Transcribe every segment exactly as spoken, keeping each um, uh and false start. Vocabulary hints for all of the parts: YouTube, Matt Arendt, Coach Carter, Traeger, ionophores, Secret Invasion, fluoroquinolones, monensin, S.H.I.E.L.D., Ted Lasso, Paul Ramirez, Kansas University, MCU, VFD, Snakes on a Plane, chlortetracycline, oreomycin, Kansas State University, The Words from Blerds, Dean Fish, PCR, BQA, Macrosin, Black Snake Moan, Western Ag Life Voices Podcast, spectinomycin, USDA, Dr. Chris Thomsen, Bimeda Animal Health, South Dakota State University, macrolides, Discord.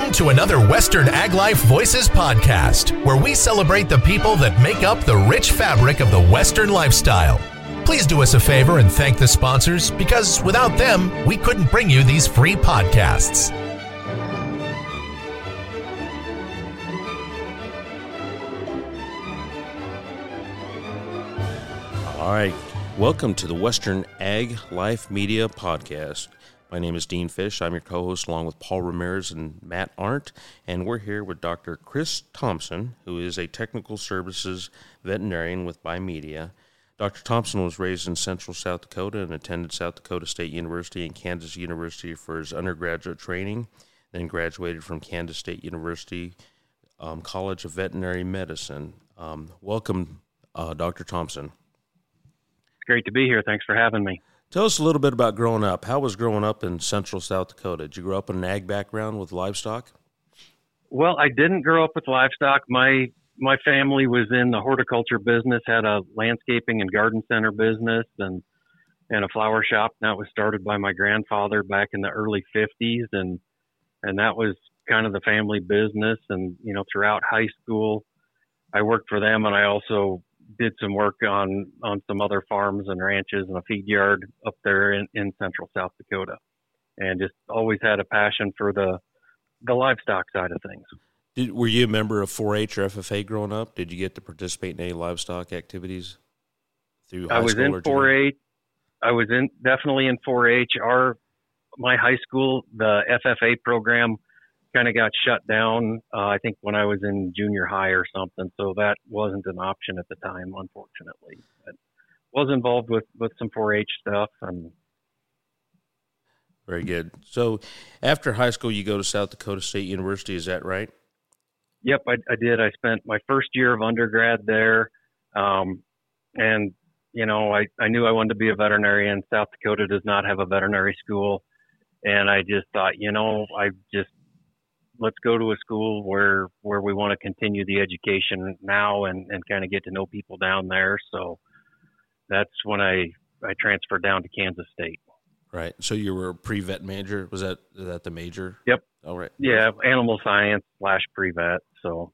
Welcome to another Western Ag Life Voices podcast, where we celebrate the people that make up the rich fabric of the Western lifestyle. Please do us a favor and thank the sponsors, because without them, we couldn't bring you these free podcasts. All right. Welcome to the Western Ag Life Media Podcast. My name is Dean Fish. I'm your co-host along with Paul Ramirez and Matt Arendt, and we're here with Doctor Chris Thomsen, who is a technical services veterinarian with Bimeda. Doctor Thomsen was raised in central South Dakota and attended South Dakota State University and Kansas University for his undergraduate training, then graduated from Kansas State University um, College of Veterinary Medicine. Um, welcome, uh, Doctor Thomsen. It's great to be here. Thanks for having me. Tell us a little bit about growing up. How was growing up in central South Dakota? Did you grow up in an ag background with livestock? Well, I didn't grow up with livestock. My my family was in the horticulture business, had a landscaping and garden center business and and a flower shop. That was started by my grandfather back in the early fifties, and and that was kind of the family business. And, you know, throughout high school, I worked for them, and I also did some work on, on some other farms and ranches and a feed yard up there in, in central South Dakota, and just always had a passion for the the livestock side of things. Did, were you a member of four H or F F A growing up? Did you get to participate in any livestock activities through high school? I was in four H. I was in definitely in four H. Our my high school, the F F A program kind of got shut down, uh, I think, when I was in junior high or something. So that wasn't an option at the time, unfortunately. But was involved with, with some four H stuff. And very good. So after high school, you go to South Dakota State University. Is that right? Yep, I, I did. I spent my first year of undergrad there. Um, and, you know, I, I knew I wanted to be a veterinarian. South Dakota does not have a veterinary school. And I just thought, you know, I just, let's go to a school where, where we want to continue the education now and, and kind of get to know people down there. So that's when I, I transferred down to Kansas State. Right. So you were a pre-vet major. Was that, is that the major? Yep. All right. Yeah. Animal science slash pre-vet. So.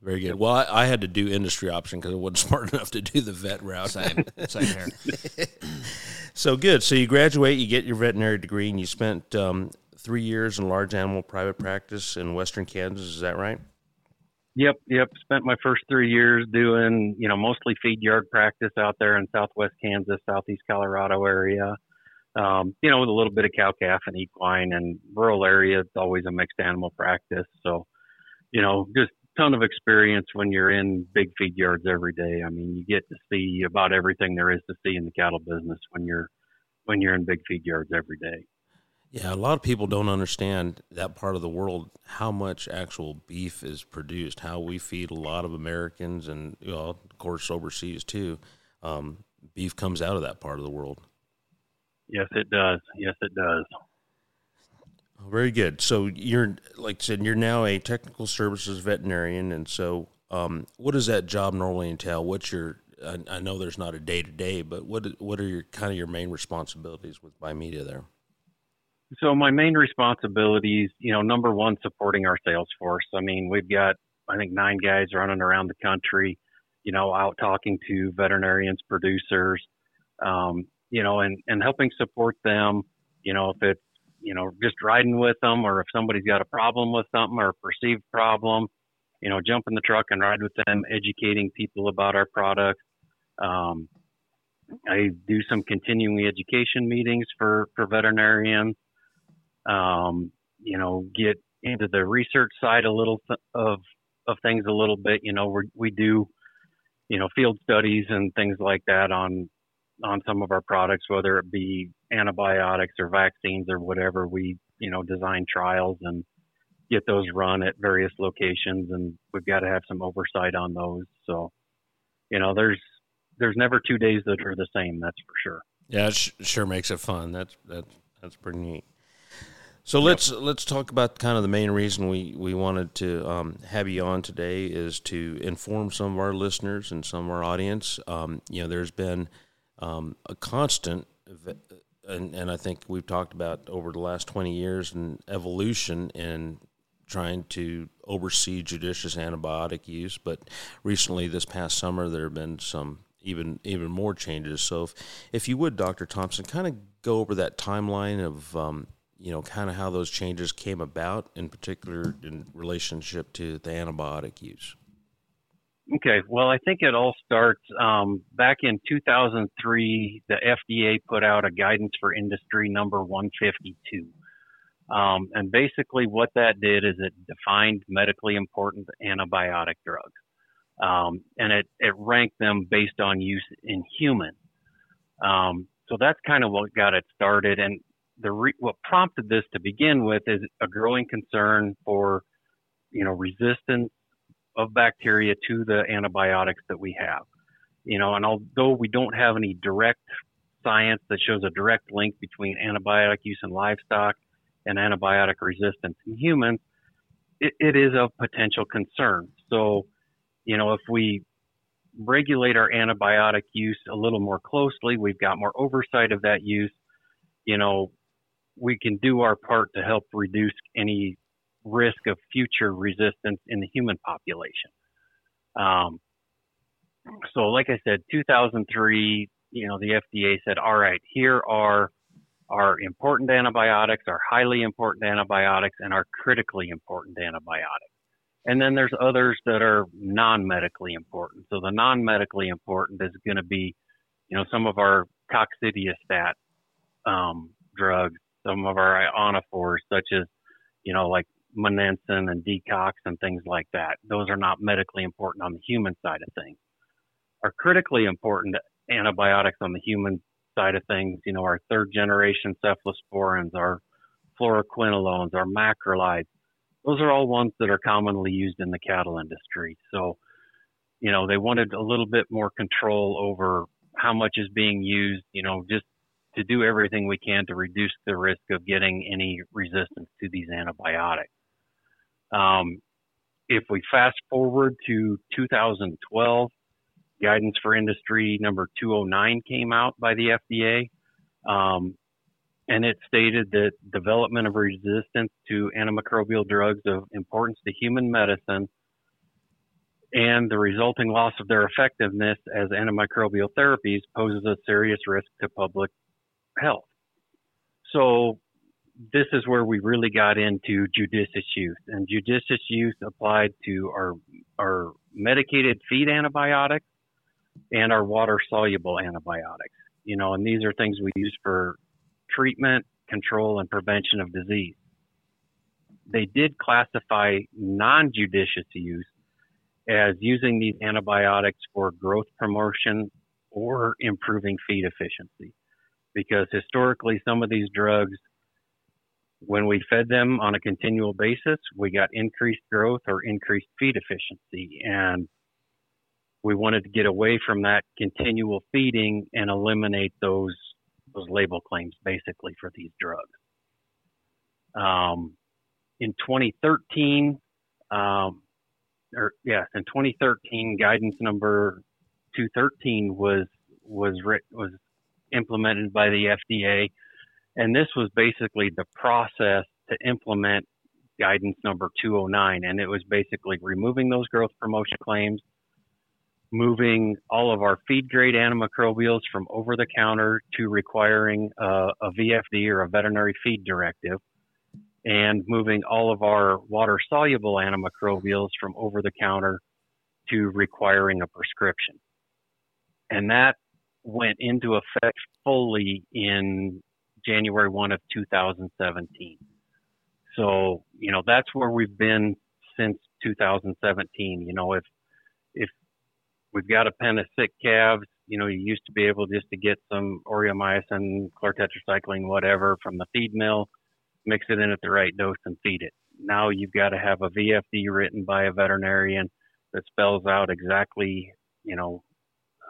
Very good. Well, I, I had to do industry option because I wasn't smart enough to do the vet route. Same, same here. So good. So you graduate, you get your veterinary degree, and you spent, um, three years in large animal private practice in Western Kansas. Is that right? Yep. Yep. Spent my first three years doing, you know, mostly feed yard practice out there in Southwest Kansas, Southeast Colorado area. Um, you know, with a little bit of cow, calf and equine, and rural area, it's always a mixed animal practice. So, you know, just a ton of experience when you're in big feed yards every day. I mean, you get to see about everything there is to see in the cattle business when you're, when you're in big feed yards every day. Yeah, a lot of people don't understand that part of the world, how much actual beef is produced, how we feed a lot of Americans and, you know, of course, overseas too. Um, beef comes out of that part of the world. Yes, it does. Yes, it does. Very good. So you're, like I said, you're now a technical services veterinarian. And so um, what does that job normally entail? What's your, I, I know there's not a day-to-day, but what what are your kind of your main responsibilities with Bimeda there? So my main responsibilities, you know, number one, supporting our sales force. I mean, we've got, I think, nine guys running around the country, you know, out talking to veterinarians, producers, um, you know, and, and helping support them, you know, if it's, you know, just riding with them, or if somebody's got a problem with something or a perceived problem, you know, jump in the truck and ride with them, educating people about our products. Um, I do some continuing education meetings for, for veterinarians. Um, you know, get into the research side a little th- of, of things a little bit, you know, we we do, you know, field studies and things like that on, on some of our products, whether it be antibiotics or vaccines or whatever. We, you know, design trials and get those run at various locations, and we've got to have some oversight on those. So, you know, there's, there's never two days that are the same. That's for sure. Yeah. It sh- sure makes it fun. That's, that's, that's pretty neat. So let's let's talk about kind of the main reason we, we wanted to um, have you on today is to inform some of our listeners and some of our audience. Um, you know, there's been um, a constant and, and I think we've talked about over the last twenty years an evolution in trying to oversee judicious antibiotic use. But recently, this past summer, there have been some even even more changes. So if, if you would, Doctor Thomsen, kind of go over that timeline of, um, you know, kind of how those changes came about, in particular in relationship to the antibiotic use. Okay. Well, I think it all starts um, back in two thousand three, the F D A put out a guidance for industry number one fifty-two. Um, and basically what that did is it defined medically important antibiotic drugs. Um, and it, it ranked them based on use in humans. Um, so that's kind of what got it started. And the re- what prompted this to begin with is a growing concern for, you know, resistance of bacteria to the antibiotics that we have. You know, and although we don't have any direct science that shows a direct link between antibiotic use in livestock and antibiotic resistance in humans, it, it is of potential concern. So, you know, if we regulate our antibiotic use a little more closely, we've got more oversight of that use, you know, we can do our part to help reduce any risk of future resistance in the human population. Um, so like I said, two thousand three, you know, the F D A said, all right, here are our important antibiotics, our highly important antibiotics, and our critically important antibiotics. And then there's others that are non-medically important. So the non-medically important is going to be, you know, some of our coccidiostat um, drugs, some of our ionophores, such as, you know, like monensin and decox and things like that. Those are not medically important on the human side of things. Our critically important antibiotics on the human side of things, you know, our third-generation cephalosporins, our fluoroquinolones, our macrolides. Those are all ones that are commonly used in the cattle industry. So, you know, they wanted a little bit more control over how much is being used, you know, just to do everything we can to reduce the risk of getting any resistance to these antibiotics. Um, if we fast forward to two thousand twelve, guidance for industry number two oh nine came out by the F D A. Um, And it stated that development of resistance to antimicrobial drugs of importance to human medicine and the resulting loss of their effectiveness as antimicrobial therapies poses a serious risk to public health. So this is where we really got into judicious use. And judicious use applied to our, our medicated feed antibiotics and our water-soluble antibiotics. You know, and these are things we use for treatment, control, and prevention of disease. They did classify non-judicious use as using these antibiotics for growth promotion or improving feed efficiency, because historically some of these drugs, when we fed them on a continual basis, we got increased growth or increased feed efficiency, and we wanted to get away from that continual feeding and eliminate those those label claims basically for these drugs. Um, in twenty thirteen, um, or yes, in twenty thirteen, guidance number two thirteen was was was implemented by the F D A, and this was basically the process to implement guidance number two oh nine, and it was basically removing those growth promotion claims, moving all of our feed-grade antimicrobials from over-the-counter to requiring uh, a V F D or a veterinary feed directive, and moving all of our water-soluble antimicrobials from over-the-counter to requiring a prescription. And that went into effect fully in January first of two thousand seventeen. So, you know, that's where we've been since two thousand seventeen. You know, if if we've got a pen of sick calves. You know, you used to be able just to get some oreomycin, chlortetracycline, whatever from the feed mill, mix it in at the right dose and feed it. Now you've got to have a V F D written by a veterinarian that spells out exactly, you know,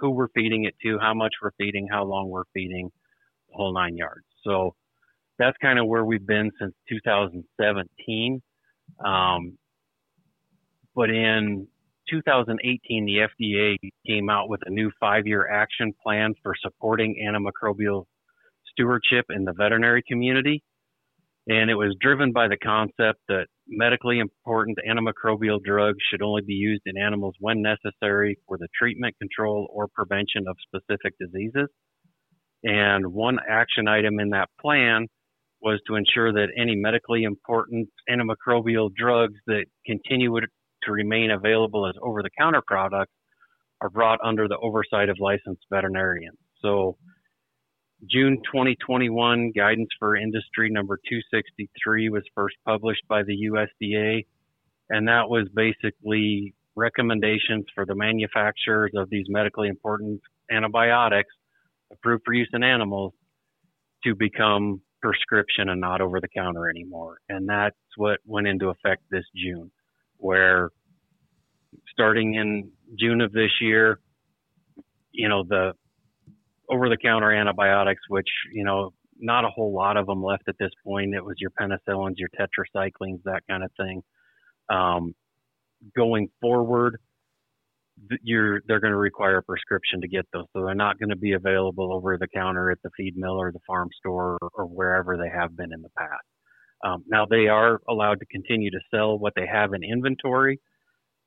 who we're feeding it to, how much we're feeding, how long we're feeding, the whole nine yards. So that's kind of where we've been since two thousand seventeen. Um, but in two thousand eighteen, the F D A came out with a new five-year action plan for supporting antimicrobial stewardship in the veterinary community. And it was driven by the concept that medically important antimicrobial drugs should only be used in animals when necessary for the treatment, control, or prevention of specific diseases. And one action item in that plan was to ensure that any medically important antimicrobial drugs that continue to remain available as over-the-counter products are brought under the oversight of licensed veterinarians. So June twenty twenty-one, Guidance for Industry number two sixty-three was first published by the U S D A, and that was basically recommendations for the manufacturers of these medically important antibiotics approved for use in animals to become prescription and not over-the-counter anymore. And that's what went into effect this June, where starting in June of this year, you know, the over-the-counter antibiotics, which, you know, not a whole lot of them left at this point. It was your penicillins, your tetracyclines, that kind of thing. Um, going forward, you're they're going to require a prescription to get those. So they're not going to be available over-the-counter at the feed mill or the farm store or wherever they have been in the past. Um, now, they are allowed to continue to sell what they have in inventory,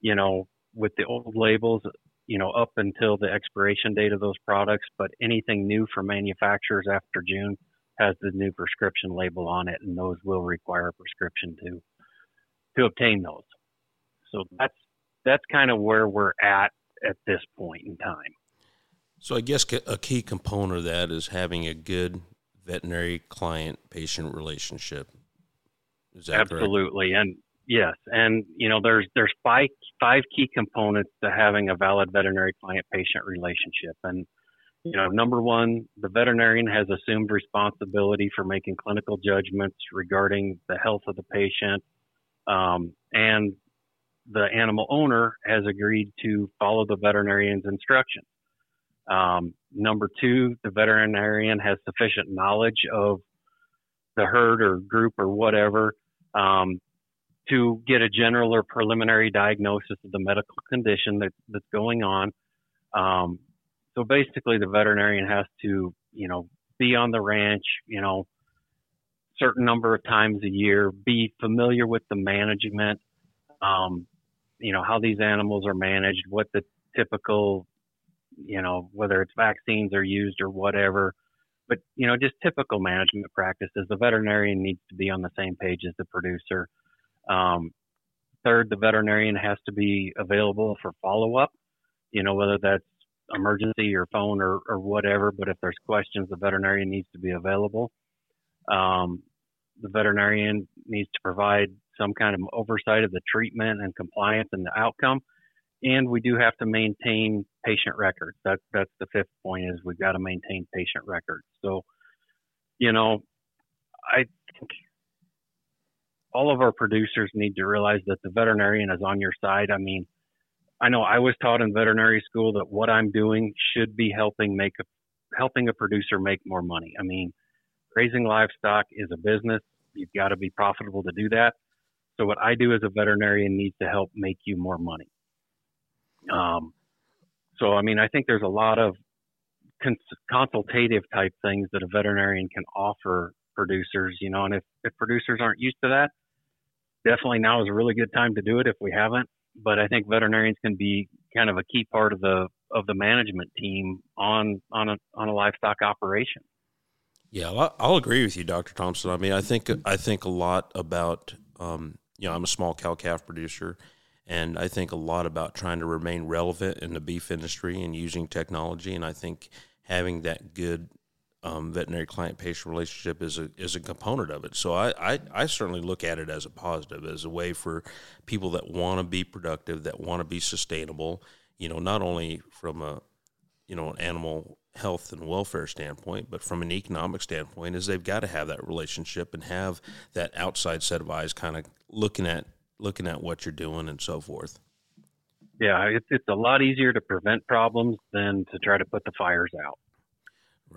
you know, with the old labels, you know, up until the expiration date of those products, but anything new for manufacturers after June has the new prescription label on it, and those will require a prescription to to obtain those. So that's that's kind of where we're at at this point in time. So I guess a key component of that is having a good veterinary client-patient relationship. Is that correct? Absolutely, and yes. And, you know, there's there's five, five key components to having a valid veterinary client-patient relationship. And, you know, number one, the veterinarian has assumed responsibility for making clinical judgments regarding the health of the patient. Um, and the animal owner has agreed to follow the veterinarian's instructions. Um, number two, the veterinarian has sufficient knowledge of the herd or group or whatever, um, to get a general or preliminary diagnosis of the medical condition that, that's going on. Um, so basically the veterinarian has to, you know, be on the ranch, you know, certain number of times a year, be familiar with the management, um, you know, how these animals are managed, what the typical, you know, whether it's vaccines are used or whatever, but, you know, just typical management practices. The veterinarian needs to be on the same page as the producer. Um, third, the veterinarian has to be available for follow-up, you know, whether that's emergency or phone or, or whatever, but if there's questions, the veterinarian needs to be available. Um, the veterinarian needs to provide some kind of oversight of the treatment and compliance and the outcome. And we do have to maintain patient records. That's, that's the fifth point, is we've got to maintain patient records. So, you know, I think all of our producers need to realize that the veterinarian is on your side. I mean, I know I was taught in veterinary school that what I'm doing should be helping make a, helping a producer make more money. I mean, raising livestock is a business. You've got to be profitable to do that. So what I do as a veterinarian needs to help make you more money. Um, so, I mean, I think there's a lot of cons- consultative type things that a veterinarian can offer producers, you know, and if, if producers aren't used to that, definitely now is a really good time to do it if we haven't. But I think veterinarians can be kind of a key part of the of the management team on on a on a livestock operation. Yeah, I'll agree with you, Doctor Thomsen. I mean, I think I think a lot about um, you know, I'm a small cow calf producer, and I think a lot about trying to remain relevant in the beef industry and using technology. And I think having that good Um, veterinary client-patient relationship is a is a component of it. So I, I, I certainly look at it as a positive, as a way for people that want to be productive, that want to be sustainable, you know, not only from a, you know, an animal health and welfare standpoint, but from an economic standpoint, is they've got to have that relationship and have that outside set of eyes kind of looking at looking at what you're doing and so forth. Yeah, it's it's a lot easier to prevent problems than to try to put the fires out.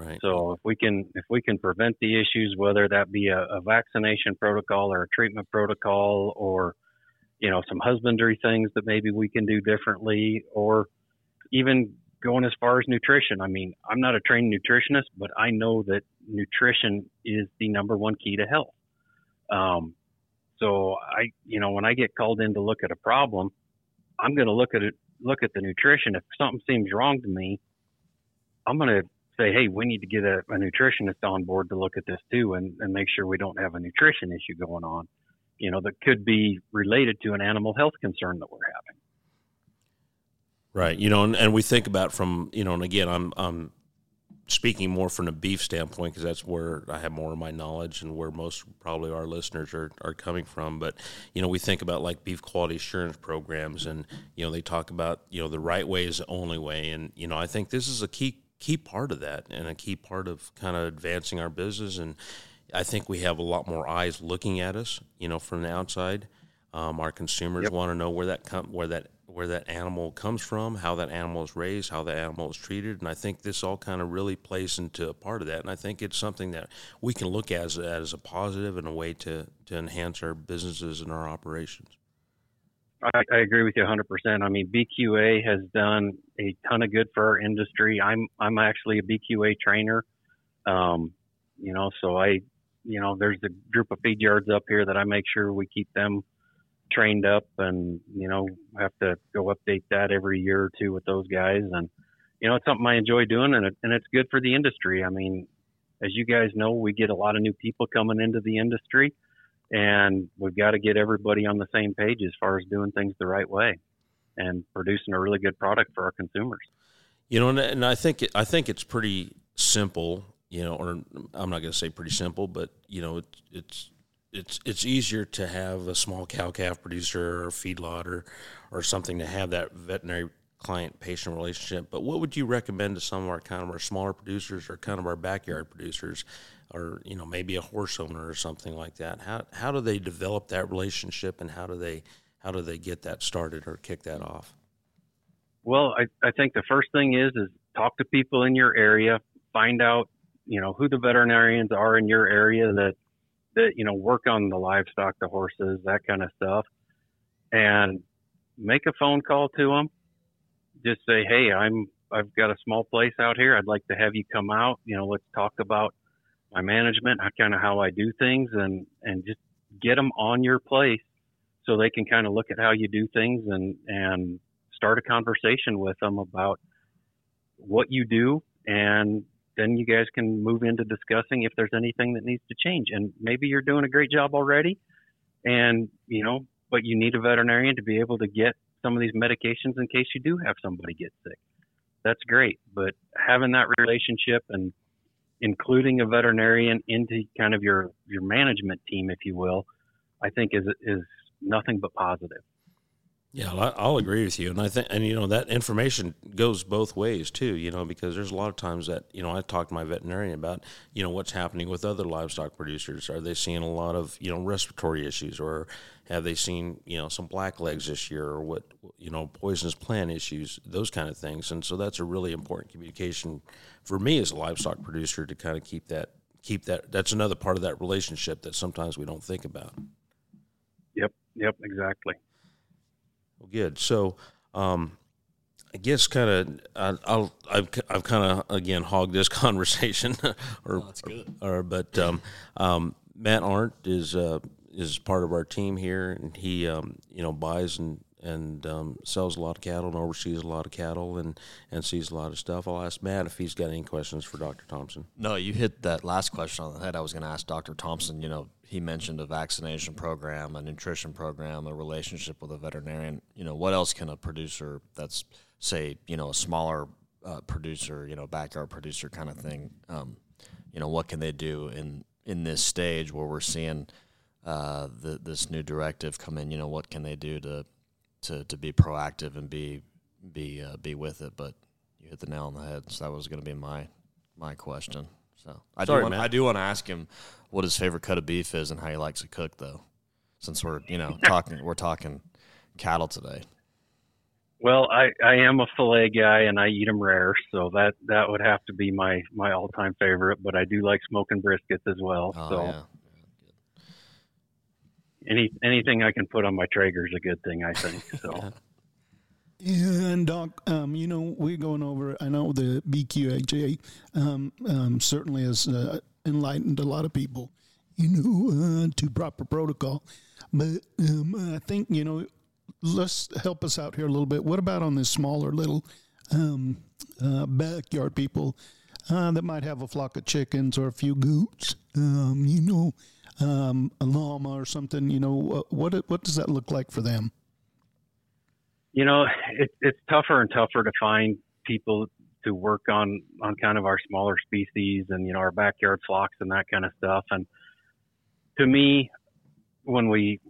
Right. So if we can if we can prevent the issues, whether that be a, a vaccination protocol or a treatment protocol, or, you know, some husbandry things that maybe we can do differently, or even going as far as nutrition. I mean, I'm not a trained nutritionist, but I know that nutrition is the number one key to health. Um, so I, you know, when I get called in to look at a problem, I'm going to look at it, look at the nutrition. If something seems wrong to me, I'm going to say, hey, we need to get a, a nutritionist on board to look at this too, and, and make sure we don't have a nutrition issue going on, you know, that could be related to an animal health concern that we're having. Right. You know, and, and we think about from, you know, and again, I'm, I'm speaking more from a beef standpoint, because that's where I have more of my knowledge and where most probably our listeners are, are coming from. But, you know, we think about like beef quality assurance programs, and, you know, they talk about, you know, the right way is the only way. And, you know, I think this is a key, key part of that, and a key part of kind of advancing our business. And I think we have a lot more eyes looking at us, you know, from the outside. Um, our consumers yep. want to know where that com- where that where that animal comes from, how that animal is raised, how that animal is treated. And I think this all kind of really plays into a part of that. And I think it's something that we can look at as, as a positive and a way to, to enhance our businesses and our operations. I, I agree with you one hundred percent. I mean, B Q A has done a ton of good for our industry. I'm I'm actually a B Q A trainer, um, you know, so I, you know, there's a group of feed yards up here that I make sure we keep them trained up, and you know, have to go update that every year or two with those guys. And you know, it's something I enjoy doing, and it, and it's good for the industry. I mean, as you guys know, we get a lot of new people coming into the industry, and we've got to get everybody on the same page as far as doing things the right way and producing a really good product for our consumers. You know, and, and I think it, I think it's pretty simple. You know, or I'm not going to say pretty simple, but you know, it, it's. It's it's easier to have a small cow-calf producer or feedlot or, or something to have that veterinary client-patient relationship. But what would you recommend to some of our kind of our smaller producers or kind of our backyard producers, or you know, maybe a horse owner or something like that? How how do they develop that relationship, and how do they how do they get that started or kick that off? Well, I, I think the first thing is is talk to people in your area, find out, you know, who the veterinarians are in your area that that, you know, work on the livestock, the horses, that kind of stuff, and make a phone call to them. Just say, hey, I'm, I've got a small place out here. I'd like to have you come out. You know, let's talk about my management, kind of how I do things, and, and just get them on your place so they can kind of look at how you do things and, and start a conversation with them about what you do. And then you guys can move into discussing if there's anything that needs to change. And maybe you're doing a great job already, and, you know, but you need a veterinarian to be able to get some of these medications in case you do have somebody get sick. That's great. But having that relationship and including a veterinarian into kind of your, your management team, if you will, I think is, is nothing but positive. Yeah, I'll agree with you, and I think, and you know, that information goes both ways too. You know, because there's a lot of times that, you know, I talk to my veterinarian about, you know, what's happening with other livestock producers. Are they seeing a lot of, you know, respiratory issues, or have they seen, you know, some blacklegs this year, or what, you know, poisonous plant issues, those kind of things. And so that's a really important communication for me as a livestock producer to kind of keep that keep that. That's another part of that relationship that sometimes we don't think about. Yep. Yep. Exactly. Good. So, um, I guess kind of, I'll, I've, I've kind of, again, hogged this conversation or, oh, that's good. or, or, but, um, um, Matt Arendt is, uh, is part of our team here, and he, um, you know, buys and, and, um, sells a lot of cattle and oversees a lot of cattle and, and sees a lot of stuff. I'll ask Matt if he's got any questions for Doctor Thomsen. No, you hit that last question on the head. I was going to ask Doctor Thomsen, you know, he mentioned a vaccination program, a nutrition program, a relationship with a veterinarian. You know, what else can a producer that's, say, you know, a smaller uh, producer, you know, backyard producer kind of thing, um, you know, what can they do in, in this stage where we're seeing uh, the, this new directive come in? You know, what can they do to to, to be proactive and be be uh, be with it? But you hit the nail on the head, so that was going to be my my question. So I Sorry, do want, I do want to ask him what his favorite cut of beef is and how he likes to cook, though, since we're, you know, talking we're talking cattle today. Well, I, I am a fillet guy, and I eat them rare, so that, that would have to be my, my all time favorite. But I do like smoking briskets as well. Oh, so yeah. Yeah, any anything I can put on my Traeger is a good thing, I think. So. Yeah. And Doc, um, you know, we're going over, I know the B Q A J um, um, certainly is uh, enlightened a lot of people, you know, uh, to proper protocol. But um, I think, you know, let's help us out here a little bit. What about on the smaller little um, uh, backyard people uh, that might have a flock of chickens or a few goats, um, you know, um, a llama or something, you know, what what does that look like for them? You know, it, it's tougher and tougher to find people to work on, on kind of our smaller species and, you know, our backyard flocks and that kind of stuff. And to me, when we,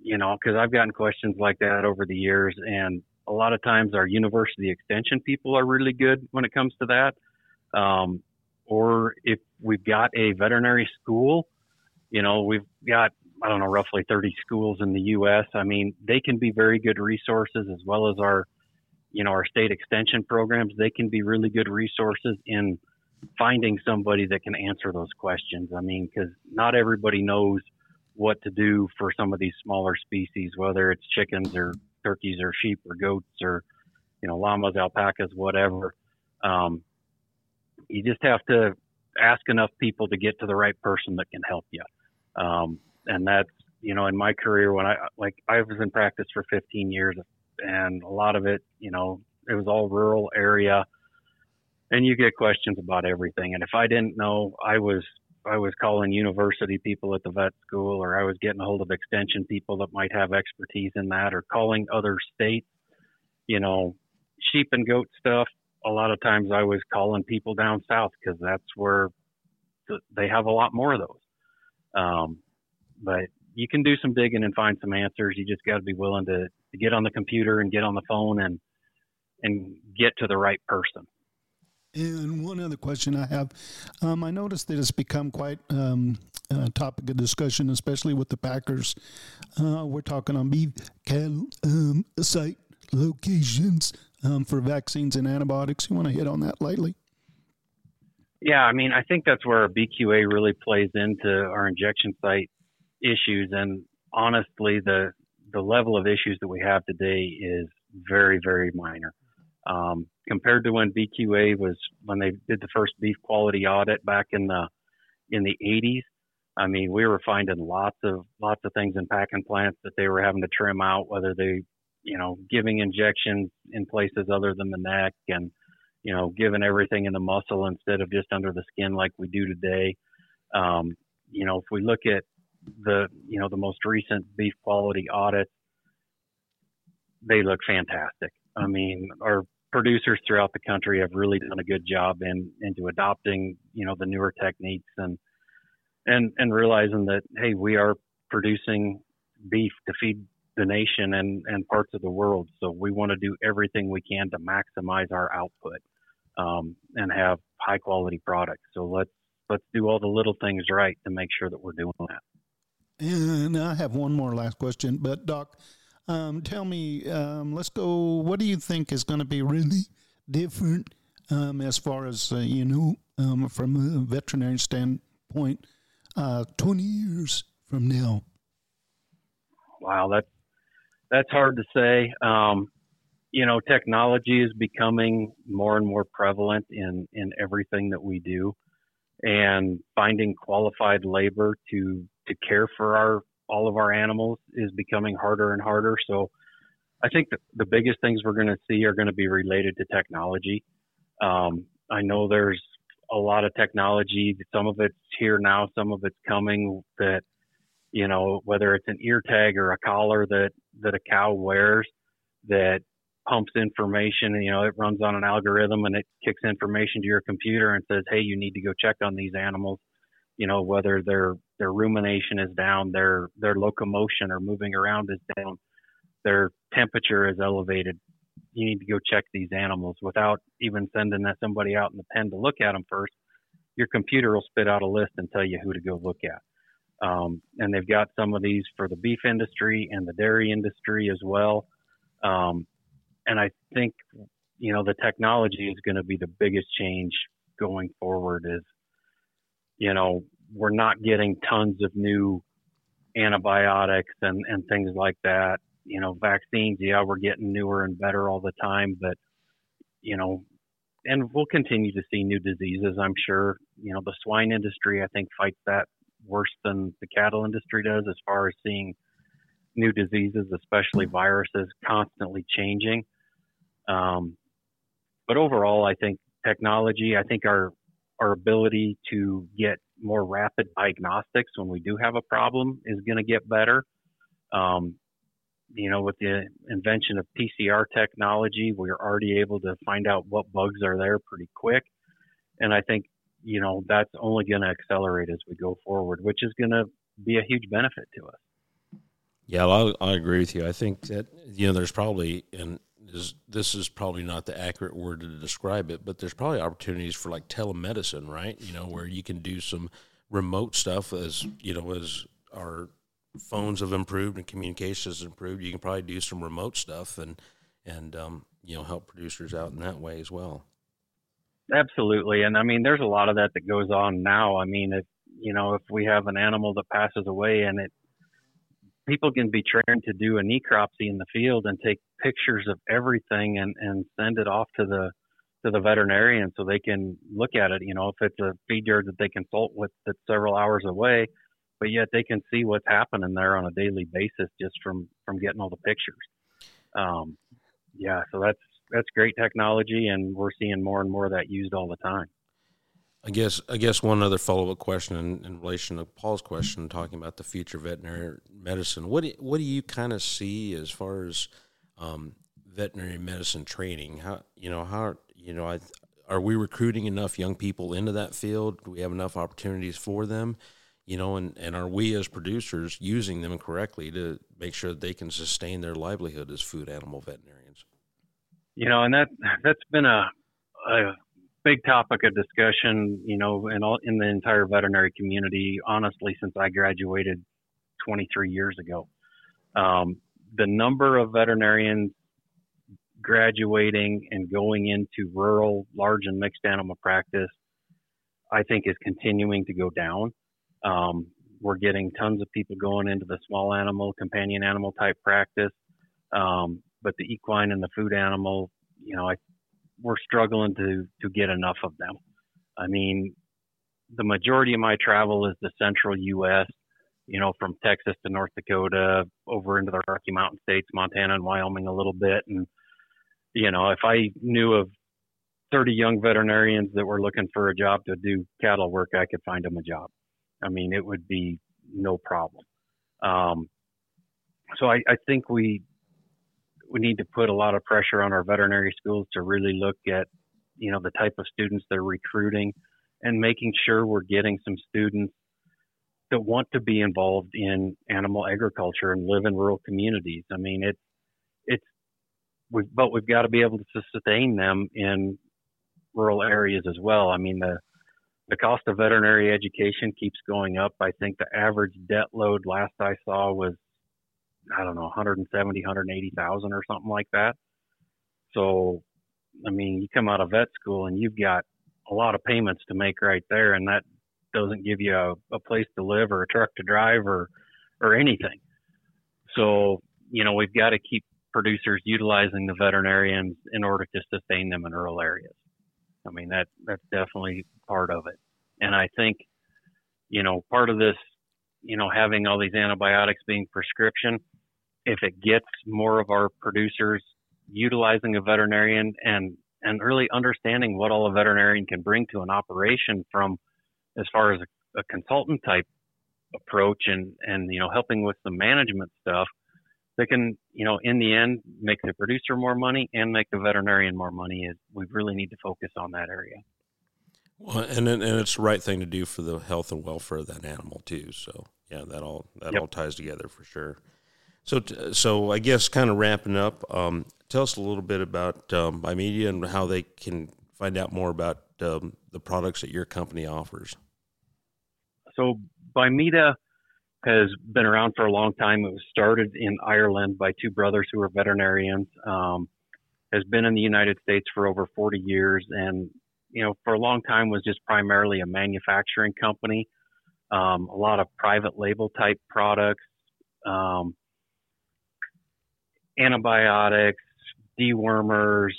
you know, because I've gotten questions like that over the years, and a lot of times our university extension people are really good when it comes to that. Um, or if we've got a veterinary school, you know, we've got, I don't know, roughly thirty schools in the U S. I mean, they can be very good resources, as well as our, you know, our state extension programs. They can be really good resources in finding somebody that can answer those questions. I mean, because not everybody knows what to do for some of these smaller species, whether it's chickens or turkeys or sheep or goats or, you know, llamas, alpacas, whatever. Um, you just have to ask enough people to get to the right person that can help you. Um, And that's, you know, in my career, when I, like, I was in practice for fifteen years, and a lot of it, you know, it was all rural area, and you get questions about everything. And if I didn't know, I was, I was calling university people at the vet school, or I was getting a hold of extension people that might have expertise in that, or calling other states. You know, sheep and goat stuff, a lot of times I was calling people down south, because that's where they have a lot more of those. Um, But you can do some digging and find some answers. You just got to be willing to, to get on the computer and get on the phone and and get to the right person. And one other question I have. Um, I noticed that it's become quite um, a topic of discussion, especially with the packers. Uh, we're talking on beef, cattle, um, site locations um, for vaccines and antibiotics. You want to hit on that lightly? Yeah, I mean, I think that's where B Q A really plays into our injection site issues. And honestly, the the level of issues that we have today is very, very minor um, compared to when B Q A was, when they did the first beef quality audit back in the in the eighties. I mean, we were finding lots of lots of things in packing plants that they were having to trim out, whether they, you know, giving injections in places other than the neck, and, you know, giving everything in the muscle instead of just under the skin like we do today. Um, you know, if we look at the, you know, the most recent beef quality audits, they look fantastic. I mean, our producers throughout the country have really done a good job in, into adopting, you know, the newer techniques and, and, and realizing that, hey, we are producing beef to feed the nation and, and parts of the world. So we want to do everything we can to maximize our output, um, and have high quality products. So let's, let's do all the little things right to make sure that we're doing that. And I have one more last question, but Doc, um, tell me, um, let's go, what do you think is going to be really different um, as far as, uh, you know, um, from a veterinary standpoint, uh, twenty years from now? Wow, that's, that's hard to say. Um, you know, technology is becoming more and more prevalent in, in everything that we do, and finding qualified labor to to care for our all of our animals is becoming harder and harder. So I think the, the biggest things we're going to see are going to be related to technology. Um, I know there's a lot of technology. Some of it's here now, some of it's coming, that, you know, whether it's an ear tag or a collar that, that a cow wears that pumps information, and, you know, it runs on an algorithm and it kicks information to your computer and says, hey, you need to go check on these animals. You know, whether their their rumination is down, their their locomotion or moving around is down, their temperature is elevated. You need to go check these animals without even sending somebody out in the pen to look at them first. Your computer will spit out a list and tell you who to go look at. Um, and they've got some of these for the beef industry and the dairy industry as well. Um, and I think, you know, the technology is going to be the biggest change going forward. Is, you know, we're not getting tons of new antibiotics and, and things like that. You know, vaccines, yeah, we're getting newer and better all the time, but, you know, and we'll continue to see new diseases, I'm sure, you know, the swine industry, I think, fights that worse than the cattle industry does as far as seeing new diseases, especially viruses, constantly changing. Um, but overall, I think technology, I think our our ability to get more rapid diagnostics when we do have a problem is going to get better. Um, you know, with the invention of P C R technology, we're already able to find out what bugs are there pretty quick. And I think, you know, that's only going to accelerate as we go forward, which is going to be a huge benefit to us. Yeah, well, I agree with you. I think that, you know, there's probably, and this, this is probably not the accurate word to describe it, but there's probably opportunities for like telemedicine, right? You know, where you can do some remote stuff as, you know, as our phones have improved and communications has improved, you can probably do some remote stuff and, and um, you know, help producers out in that way as well. Absolutely. And I mean, there's a lot of that that goes on now. I mean, if, you know, if we have an animal that passes away and it, people can be trained to do a necropsy in the field and take pictures of everything and, and send it off to the to the veterinarian so they can look at it. You know, if it's a feed yard that they consult with that's several hours away, but yet they can see what's happening there on a daily basis just from, from getting all the pictures. Um, yeah, so that's that's great technology, and we're seeing more and more of that used all the time. I guess I guess one other follow-up question in, in relation to Paul's question, talking about the future of veterinary medicine. What do, what do you kind of see as far as um, veterinary medicine training? How you know how you know I, are we recruiting enough young people into that field? Do we have enough opportunities for them? You know, and, and are we as producers using them correctly to make sure that they can sustain their livelihood as food animal veterinarians? You know, and that that's been a, a big topic of discussion, you know, in all in the entire veterinary community, honestly, since I graduated twenty-three years ago. Um, the number of veterinarians graduating and going into rural, large and mixed animal practice, I think is continuing to go down. Um, we're getting tons of people going into the small animal, companion animal type practice. Um, but the equine and the food animal, you know, I we're struggling to, to get enough of them. I mean, the majority of my travel is the central U S, you know, from Texas to North Dakota, over into the Rocky Mountain states, Montana and Wyoming a little bit. And, you know, if I knew of thirty young veterinarians that were looking for a job to do cattle work, I could find them a job. I mean, it would be no problem. Um, so I, I think we, we need to put a lot of pressure on our veterinary schools to really look at, you know, the type of students they're recruiting and making sure we're getting some students that want to be involved in animal agriculture and live in rural communities. I mean, it's, it's, we've, but we've got to be able to sustain them in rural areas as well. I mean, the, the cost of veterinary education keeps going up. I think the average debt load last I saw was, I don't know, one hundred seventy, one hundred eighty thousand or something like that. So, I mean, you come out of vet school and you've got a lot of payments to make right there, and that doesn't give you a, a place to live or a truck to drive or, or anything. So, you know, we've got to keep producers utilizing the veterinarians in order to sustain them in rural areas. I mean, that that's definitely part of it. And I think, you know, part of this, you know, having all these antibiotics being prescription, if it gets more of our producers utilizing a veterinarian and, and really understanding what all a veterinarian can bring to an operation from as far as a, a consultant type approach and, and, you know, helping with some management stuff, they can, you know, in the end, make the producer more money and make the veterinarian more money. Is we really need to focus on that area. Well, and and it's the right thing to do for the health and welfare of that animal too. So yeah, that all that yep. all ties together for sure. So so I guess kind of wrapping up, um, tell us a little bit about um, Bimeda and how they can find out more about um, the products that your company offers. So Bimeda has been around for a long time. It was started in Ireland by two brothers who were veterinarians. Um, has been in the United States for over forty years and, you know, for a long time was just primarily a manufacturing company, um, a lot of private label type products, um, antibiotics, dewormers,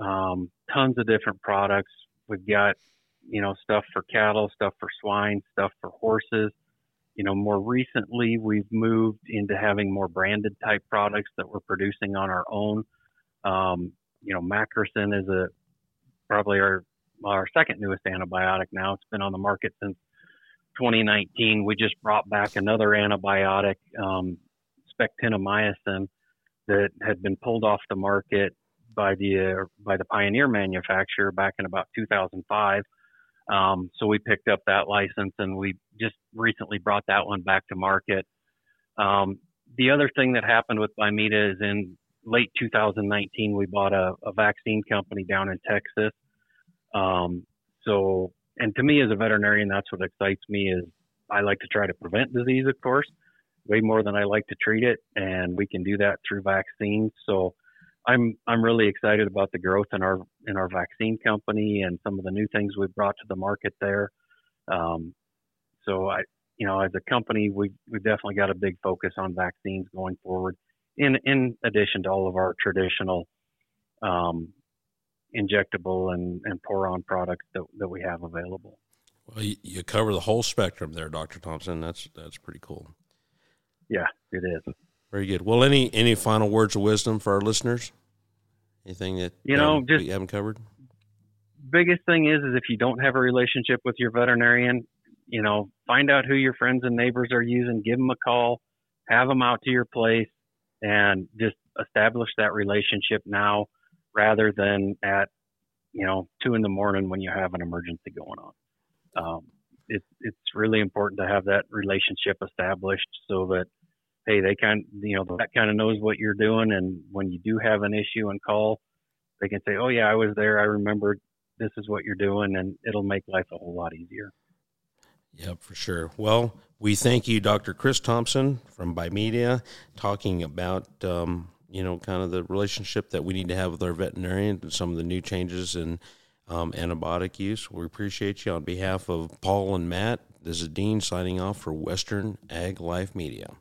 um, tons of different products. We've got you know, stuff for cattle, stuff for swine, stuff for horses. You know, more recently, we've moved into having more branded type products that we're producing on our own. Um, you know, Macrosin is a probably our our second newest antibiotic now. It's been on the market since twenty nineteen. We just brought back another antibiotic, um, spectinomycin, that had been pulled off the market by the uh, by the Pioneer manufacturer back in about two thousand five. Um, so we picked up that license, and we just recently brought that one back to market. Um, the other thing that happened with Bimeda is in late two thousand nineteen, we bought a, a vaccine company down in Texas. Um, so, and to me as a veterinarian, that's what excites me is I like to try to prevent disease, of course, way more than I like to treat it. And we can do that through vaccines. So I'm, I'm really excited about the growth in our, in our vaccine company and some of the new things we've brought to the market there. Um, so I, you know, as a company, we, we've definitely got a big focus on vaccines going forward, in, in addition to all of our traditional, um, injectable and, and pour-on products that, that we have available. Well, you, you cover the whole spectrum there, Doctor Thomsen. That's that's pretty cool. Yeah, it is. Very good. Well, any any final words of wisdom for our listeners? Anything that you know um, just we haven't covered? Biggest thing is, is if you don't have a relationship with your veterinarian, you know, find out who your friends and neighbors are using. Give them a call. Have them out to your place, and just establish that relationship now, rather than at, you know, two in the morning when you have an emergency going on. Um, it's, it's really important to have that relationship established so that, hey, they kind, you know, that kind of knows what you're doing. And when you do have an issue and call, they can say, oh yeah, I was there. I remembered this is what you're doing, and it'll make life a whole lot easier. Yep, for sure. Well, we thank you, Doctor Chris Thomsen from Bimeda, talking about, um, you know, kind of the relationship that we need to have with our veterinarian and some of the new changes in um, antibiotic use. We appreciate you. On behalf of Paul and Matt, this is Dean signing off for Western Ag Life Media.